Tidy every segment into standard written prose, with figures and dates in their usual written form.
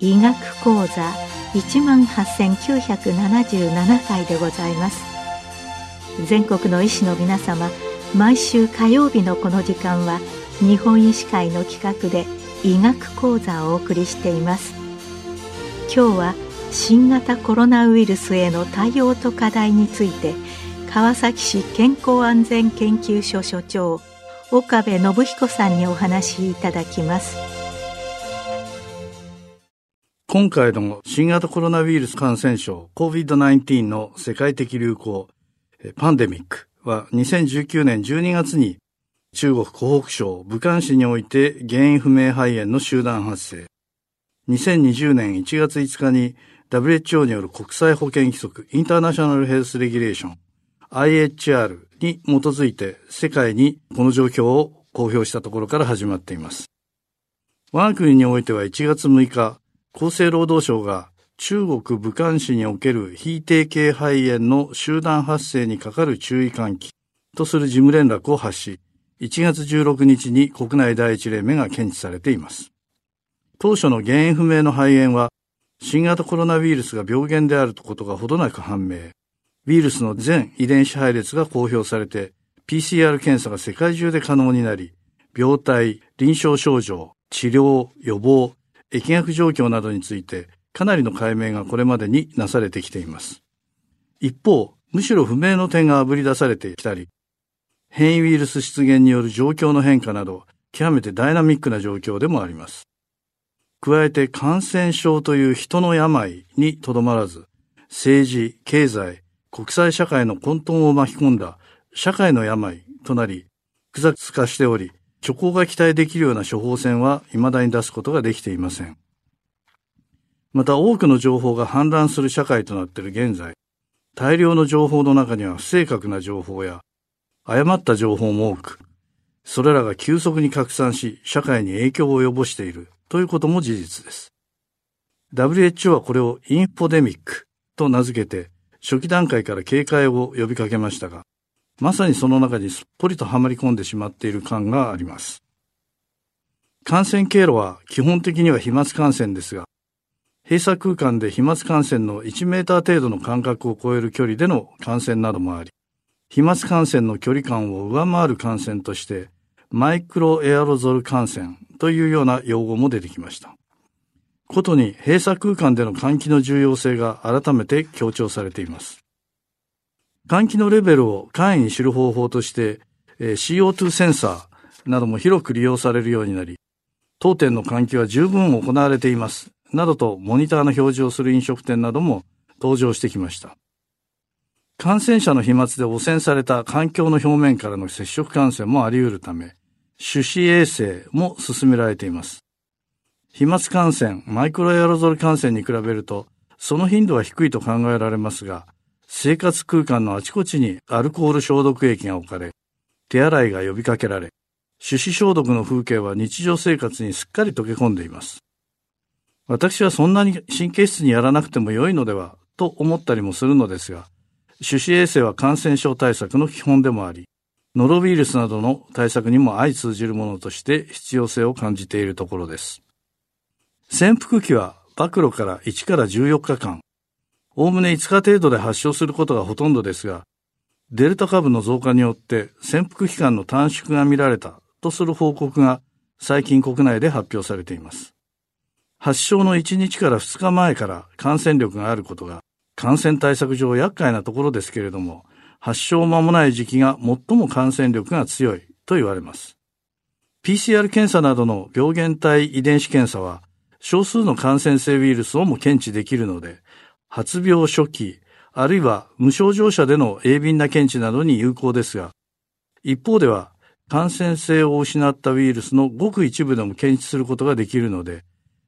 医学講座 18,977 回でございます。全国の医師の皆様、毎週火曜日のこの時間は日本医師会の企画で医学講座をお送りしています。今日は新型コロナウイルスへの対応と課題について、川崎市健康安全研究所所長岡部信彦さんにお話いただきます。今回の新型コロナウイルス感染症 COVID-19 の世界的流行パンデミックは2019年12月に中国湖北省武漢市において原因不明肺炎の集団発生、2020年1月5日に WHO による国際保健規則インターナショナルヘルスレギュレーション IHR に基づいて世界にこの状況を公表したところから始まっています。我が国においては1月6日厚生労働省が中国武漢市における非定型肺炎の集団発生にかかる注意喚起とする事務連絡を発し、1月16日に国内第一例目が検知されています。当初の原因不明の肺炎は、新型コロナウイルスが病原であることがほどなく判明。ウイルスの全遺伝子配列が公表されて、PCR 検査が世界中で可能になり、病態、臨床症状、治療、予防、疫学状況などについてかなりの解明がこれまでになされてきています。一方、むしろ不明の点があぶり出されてきたり、変異ウイルス出現による状況の変化など、極めてダイナミックな状況でもあります。加えて感染症という人の病にとどまらず、政治、経済、国際社会の混沌を巻き込んだ社会の病となり、複雑化しており、処方が期待できるような処方箋は未だに出すことができていません。また多くの情報が氾濫する社会となっている現在、大量の情報の中には不正確な情報や誤った情報も多く、それらが急速に拡散し、社会に影響を及ぼしているということも事実です。WHO はこれをインフォデミックと名付けて、初期段階から警戒を呼びかけましたが、まさにその中にすっぽりとはまり込んでしまっている感があります。感染経路は基本的には飛沫感染ですが、閉鎖空間で飛沫感染の1メーター程度の間隔を超える距離での感染などもあり、飛沫感染の距離感を上回る感染として、マイクロエアロゾル感染というような用語も出てきました。ことに閉鎖空間での換気の重要性が改めて強調されています。換気のレベルを簡易に知る方法として、CO2 センサーなども広く利用されるようになり、当店の換気は十分行われています、などとモニターの表示をする飲食店なども登場してきました。感染者の飛沫で汚染された環境の表面からの接触感染もあり得るため、手指衛生も進められています。飛沫感染、マイクロエアロゾル感染に比べると、その頻度は低いと考えられますが、生活空間のあちこちにアルコール消毒液が置かれ、手洗いが呼びかけられ、手指消毒の風景は日常生活にすっかり溶け込んでいます。私はそんなに神経質にやらなくても良いのではと思ったりもするのですが、手指衛生は感染症対策の基本でもあり、ノロウイルスなどの対策にも相通じるものとして必要性を感じているところです。潜伏期は暴露から1から14日間、おおむね5日程度で発症することがほとんどですが、デルタ株の増加によって潜伏期間の短縮が見られたとする報告が最近国内で発表されています。発症の1日から2日前から感染力があることが感染対策上厄介なところですけれども、発症間もない時期が最も感染力が強いと言われます。PCR 検査などの病原体遺伝子検査は少数の感染性ウイルスをも検知できるので、発病初期、あるいは無症状者での鋭敏な検知などに有効ですが、一方では感染性を失ったウイルスのごく一部でも検知することができるので、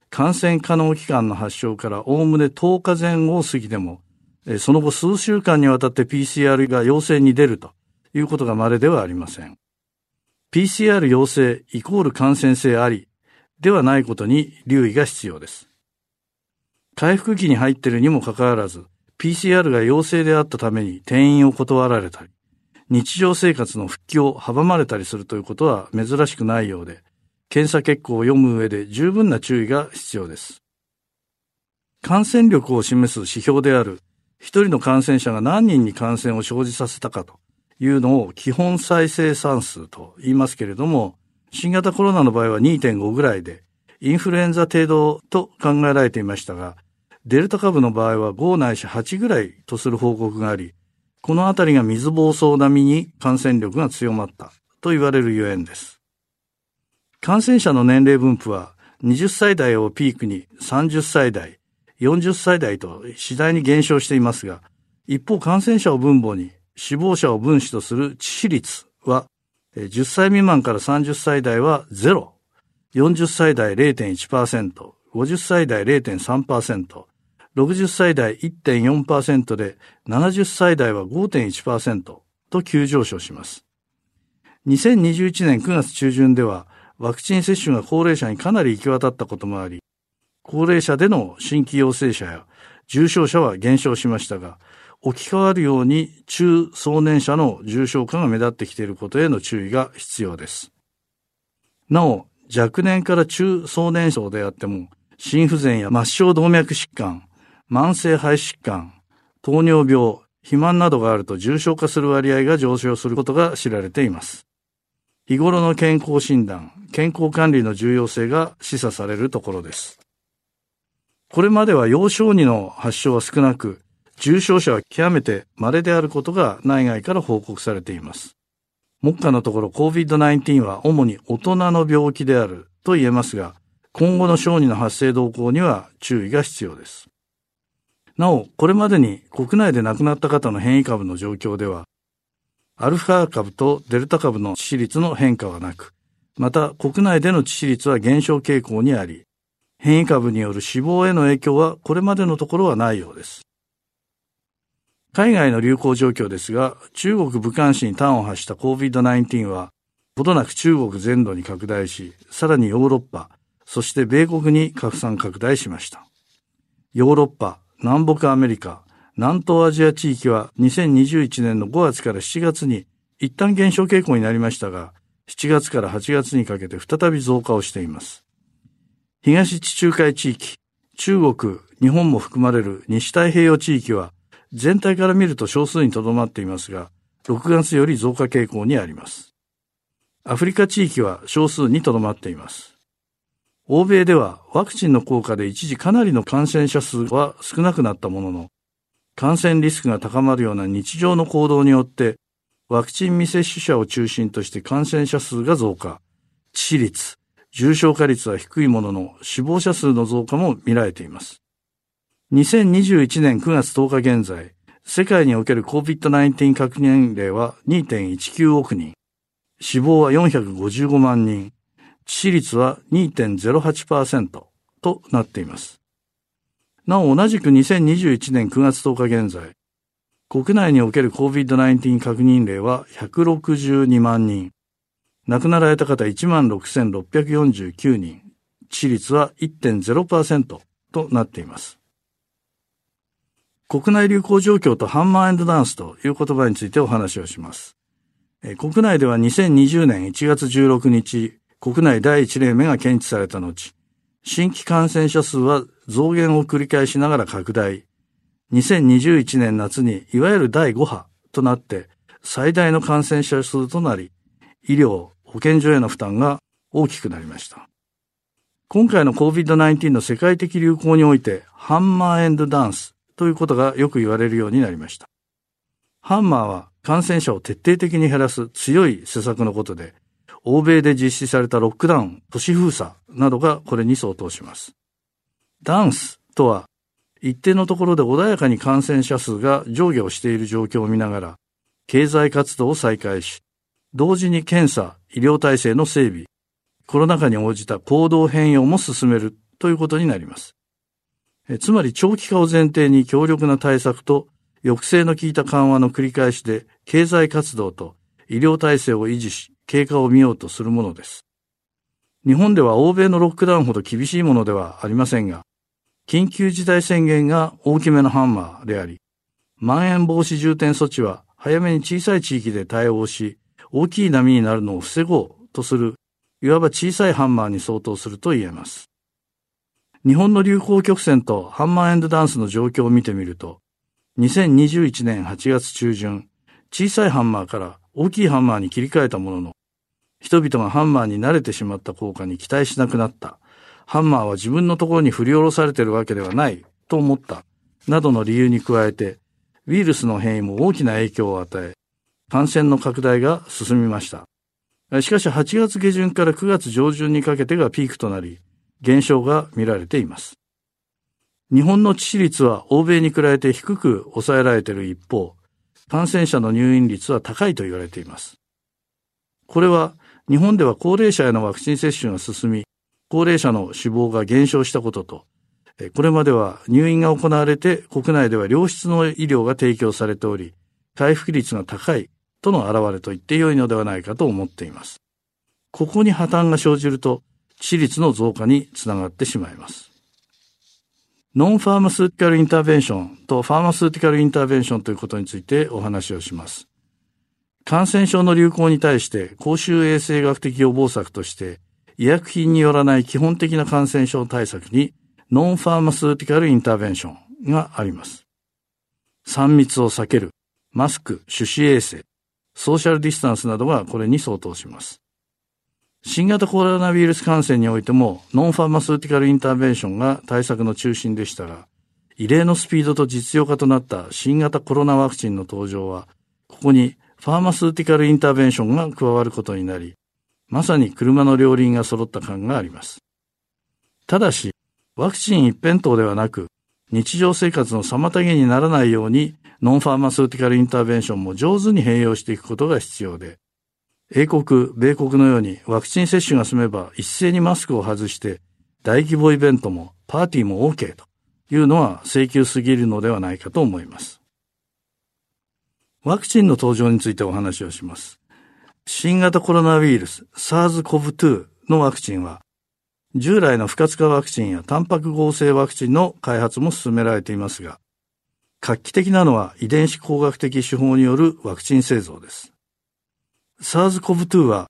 感染可能期間の発症からおおむね10日前後を過ぎても、その後数週間にわたって PCR が陽性に出るということが稀ではありません。PCR 陽性イコール感染性ありではないことに留意が必要です。回復期に入っているにもかかわらず、PCR が陽性であったために転院を断られたり、日常生活の復帰を阻まれたりするということは珍しくないようで、検査結果を読む上で十分な注意が必要です。感染力を示す指標である、一人の感染者が何人に感染を生じさせたかというのを基本再生産数と言いますけれども、新型コロナの場合は 2.5 ぐらいで、インフルエンザ程度と考えられていましたが、デルタ株の場合は5ないし8ぐらいとする報告があり、このあたりが水疱瘡並みに感染力が強まったと言われるゆえんです。感染者の年齢分布は20歳代をピークに30歳代、40歳代と次第に減少していますが、一方感染者を分母に死亡者を分子とする致死率は10歳未満から30歳代は0、40歳代 0.1%、50歳代 0.3%、60歳代 1.4% で、70歳代は 5.1% と急上昇します。2021年9月中旬では、ワクチン接種が高齢者にかなり行き渡ったこともあり、高齢者での新規陽性者や重症者は減少しましたが、置き換わるように中壮年者の重症化が目立ってきていることへの注意が必要です。なお、若年から中壮年層であっても、心不全や末梢動脈疾患、慢性肺疾患、糖尿病、肥満などがあると重症化する割合が上昇することが知られています。日頃の健康診断、健康管理の重要性が示唆されるところです。これまでは幼少児の発症は少なく、重症者は極めて稀であることが内外から報告されています。目下のところ COVID-19 は主に大人の病気であると言えますが、今後の小児の発生動向には注意が必要です。なお、これまでに国内で亡くなった方の変異株の状況では、アルファ株とデルタ株の致死率の変化はなく、また国内での致死率は減少傾向にあり、変異株による死亡への影響はこれまでのところはないようです。海外の流行状況ですが、中国武漢市に端を発した COVID-19 は、ほどなく中国全土に拡大し、さらにヨーロッパ、そして米国に拡散拡大しました。ヨーロッパ、南北アメリカ、南東アジア地域は2021年の5月から7月に一旦減少傾向になりましたが、7月から8月にかけて再び増加をしています。東地中海地域、中国、日本も含まれる西太平洋地域は全体から見ると少数にとどまっていますが、6月より増加傾向にあります。アフリカ地域は少数にとどまっています。欧米ではワクチンの効果で一時かなりの感染者数は少なくなったものの、感染リスクが高まるような日常の行動によって、ワクチン未接種者を中心として感染者数が増加、致死率、重症化率は低いものの死亡者数の増加も見られています。2021年9月10日現在、世界における COVID-19 確認例は 2.19 億人、死亡は455万人、致死率は 2.08% となっています。なお同じく2021年9月10日現在、国内における COVID-19 確認例は162万人、亡くなられた方 16,649 人、致死率は 1.0% となっています。国内流行状況とハンマー&ダンスという言葉についてお話をします。国内では2020年1月16日、国内第1例目が検知された後、新規感染者数は増減を繰り返しながら拡大。2021年夏にいわゆる第5波となって最大の感染者数となり、医療、保健所への負担が大きくなりました。今回の COVID-19 の世界的流行において、ハンマー&ダンスということがよく言われるようになりました。ハンマーは感染者を徹底的に減らす強い施策のことで、欧米で実施されたロックダウン、都市封鎖などがこれに相当します。ダンスとは、一定のところで穏やかに感染者数が上下をしている状況を見ながら、経済活動を再開し、同時に検査、医療体制の整備、コロナ禍に応じた行動変容も進めるということになります。つまり長期化を前提に強力な対策と抑制の効いた緩和の繰り返しで、経済活動と医療体制を維持し、経過を見ようとするものです。日本では欧米のロックダウンほど厳しいものではありませんが、緊急事態宣言が大きめのハンマーであり、まん延防止重点措置は早めに小さい地域で対応し、大きい波になるのを防ごうとする、いわば小さいハンマーに相当すると言えます。日本の流行曲線とハンマーエンドダンスの状況を見てみると、2021年8月中旬、小さいハンマーから大きいハンマーに切り替えたものの、人々がハンマーに慣れてしまった効果に期待しなくなった、ハンマーは自分のところに振り下ろされているわけではないと思った、などの理由に加えて、ウイルスの変異も大きな影響を与え、感染の拡大が進みました。しかし8月下旬から9月上旬にかけてがピークとなり、減少が見られています。日本の致死率は欧米に比べて低く抑えられている一方、感染者の入院率は高いと言われています。これは日本では高齢者へのワクチン接種が進み、高齢者の死亡が減少したことと、これまでは入院が行われて国内では良質の医療が提供されており、回復率が高いとの表れと言って良いのではないかと思っています。ここに破綻が生じると、致死率の増加につながってしまいます。ノンファーマスーティカルインターベンションとファーマスーティカルインターベンションということについてお話をします。感染症の流行に対して公衆衛生学的予防策として、医薬品によらない基本的な感染症対策にノンファーマスーティカルインターベンションがあります。3密を避ける、マスク、手指衛生、ソーシャルディスタンスなどがこれに相当します。新型コロナウイルス感染においてもノンファーマスーティカルインターベンションが対策の中心でしたが、異例のスピードと実用化となった新型コロナワクチンの登場は、ここにファーマスーティカルインターベンションが加わることになり、まさに車の両輪が揃った感があります。ただし、ワクチン一辺倒ではなく、日常生活の妨げにならないようにノンファーマスーティカルインターベンションも上手に併用していくことが必要で、英国、米国のようにワクチン接種が済めば一斉にマスクを外して大規模イベントもパーティーも OK というのは請求すぎるのではないかと思います。ワクチンの登場についてお話をします。新型コロナウイルス SARS-CoV-2 のワクチンは従来の不活化ワクチンやタンパク合成ワクチンの開発も進められていますが、画期的なのは遺伝子工学的手法によるワクチン製造です。SARS-CoV-2 は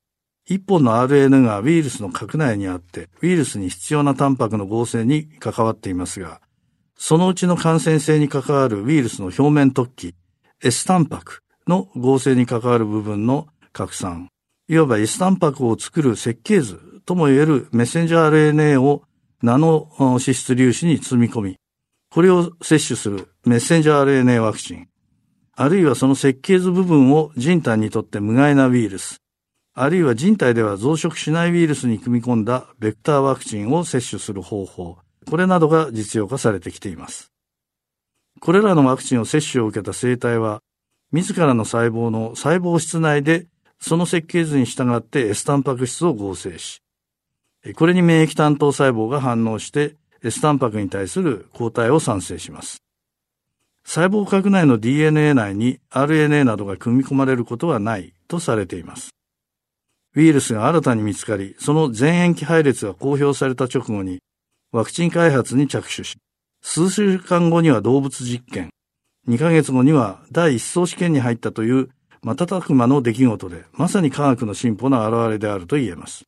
1本の RNA がウイルスの核内にあってウイルスに必要なタンパクの合成に関わっていますが、そのうちの感染性に関わるウイルスの表面突起 S タンパクの合成に関わる部分の核酸、いわば S タンパクを作る設計図ともいえるメッセンジャー RNA をナノ脂質粒子に積み込み、これを摂取するメッセンジャー RNA ワクチン、あるいはその設計図部分を人体にとって無害なウイルス、あるいは人体では増殖しないウイルスに組み込んだベクターワクチンを接種する方法、これなどが実用化されてきています。これらのワクチンを接種を受けた生体は、自らの細胞の細胞質内でその設計図に従って S タンパク質を合成し、これに免疫担当細胞が反応して S タンパクに対する抗体を産生します。細胞核内の DNA 内に RNA などが組み込まれることはないとされています。ウイルスが新たに見つかり、その全塩基配列が公表された直後にワクチン開発に着手し、数週間後には動物実験、2ヶ月後には第一相試験に入ったという瞬く間の出来事で、まさに科学の進歩の表れであると言えます。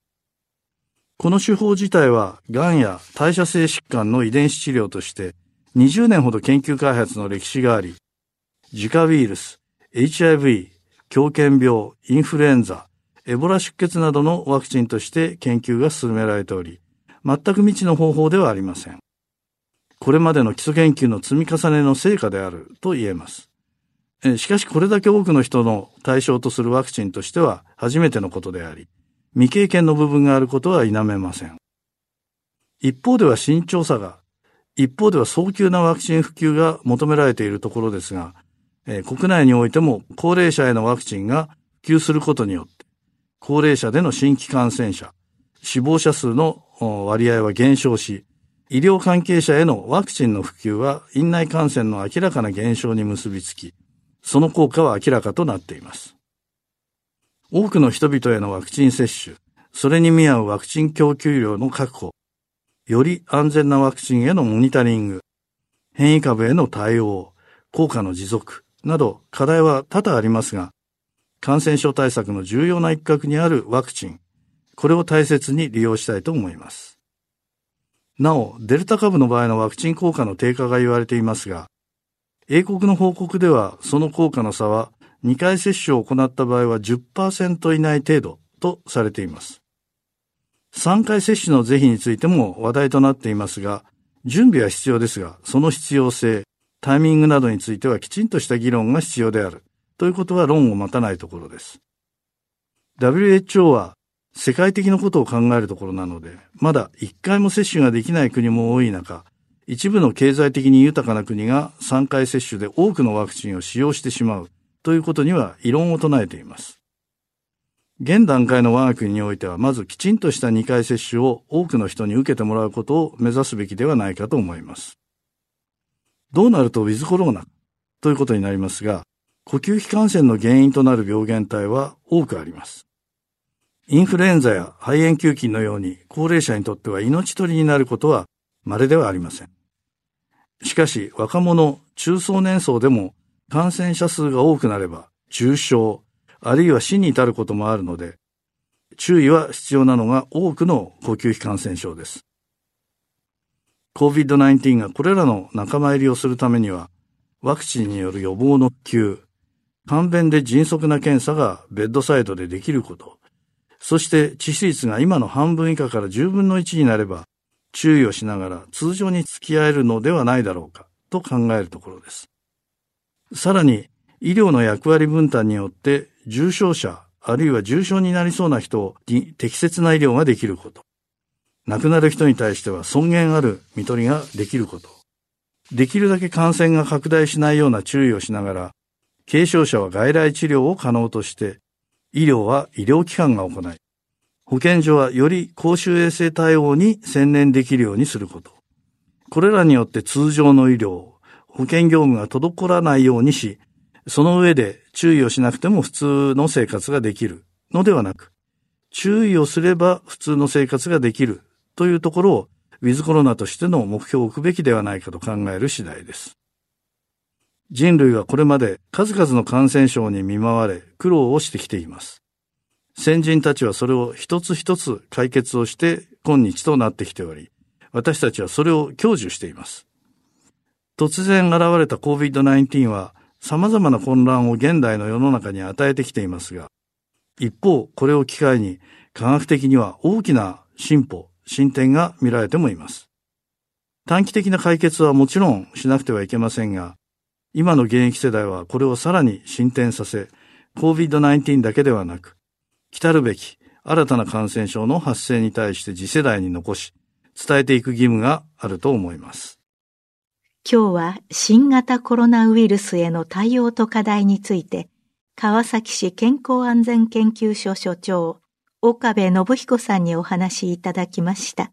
この手法自体は、がんや代謝性疾患の遺伝子治療として、20年ほど研究開発の歴史があり、ジカウイルス、HIV、狂犬病、インフルエンザ、エボラ出血などのワクチンとして研究が進められており、全く未知の方法ではありません。これまでの基礎研究の積み重ねの成果であると言えます。しかしこれだけ多くの人の対象とするワクチンとしては初めてのことであり、未経験の部分があることは否めません。一方では早急なワクチン普及が求められているところですが、国内においても高齢者へのワクチンが普及することによって、高齢者での新規感染者、死亡者数の割合は減少し、医療関係者へのワクチンの普及は院内感染の明らかな減少に結びつき、その効果は明らかとなっています。多くの人々へのワクチン接種、それに見合うワクチン供給量の確保、より安全なワクチンへのモニタリング、変異株への対応、効果の持続など課題は多々ありますが、感染症対策の重要な一角にあるワクチン、これを大切に利用したいと思います。なお、デルタ株の場合のワクチン効果の低下が言われていますが、英国の報告ではその効果の差は2回接種を行った場合は 10% 以内程度とされています。3回接種の是非についても話題となっていますが、準備は必要ですが、その必要性、タイミングなどについてはきちんとした議論が必要であるということは論を待たないところです。WHO は世界的なことを考えるところなので、まだ1回も接種ができない国も多い中、一部の経済的に豊かな国が3回接種で多くのワクチンを使用してしまうということには異論を唱えています。現段階の我が国においては、まずきちんとした2回接種を多くの人に受けてもらうことを目指すべきではないかと思います。どうなるとウィズコロナということになりますが、呼吸器感染の原因となる病原体は多くあります。インフルエンザや肺炎球菌のように高齢者にとっては命取りになることは稀ではありません。しかし、若者、中壮年層でも感染者数が多くなれば重症、あるいは死に至ることもあるので、注意は必要なのが多くの呼吸器感染症です。COVID-19 がこれらの仲間入りをするためには、ワクチンによる予防の普及、簡便で迅速な検査がベッドサイドでできること、そして致死率が今の半分以下から10分の1になれば、注意をしながら通常に付き合えるのではないだろうかと考えるところです。さらに、医療の役割分担によって重症者あるいは重症になりそうな人に適切な医療ができること、亡くなる人に対しては尊厳ある看取りができること、できるだけ感染が拡大しないような注意をしながら、軽症者は外来治療を可能として、医療は医療機関が行い、保健所はより公衆衛生対応に専念できるようにすること、これらによって通常の医療、保健業務が滞らないようにし、その上で注意をしなくても普通の生活ができるのではなく、注意をすれば普通の生活ができるというところをウィズコロナとしての目標を置くべきではないかと考える次第です。人類はこれまで数々の感染症に見舞われ苦労をしてきています。先人たちはそれを一つ一つ解決をして今日となってきており、私たちはそれを享受しています。突然現れた COVID-19 は様々な混乱を現代の世の中に与えてきていますが、一方これを機会に科学的には大きな進歩、進展が見られてもいます。短期的な解決はもちろんしなくてはいけませんが、今の現役世代はこれをさらに進展させ、COVID-19 だけではなく、来るべき新たな感染症の発生に対して次世代に残し、伝えていく義務があると思います。今日は新型コロナウイルスへの対応と課題について、川崎市健康安全研究所所長、岡部信彦さんにお話しいただきました。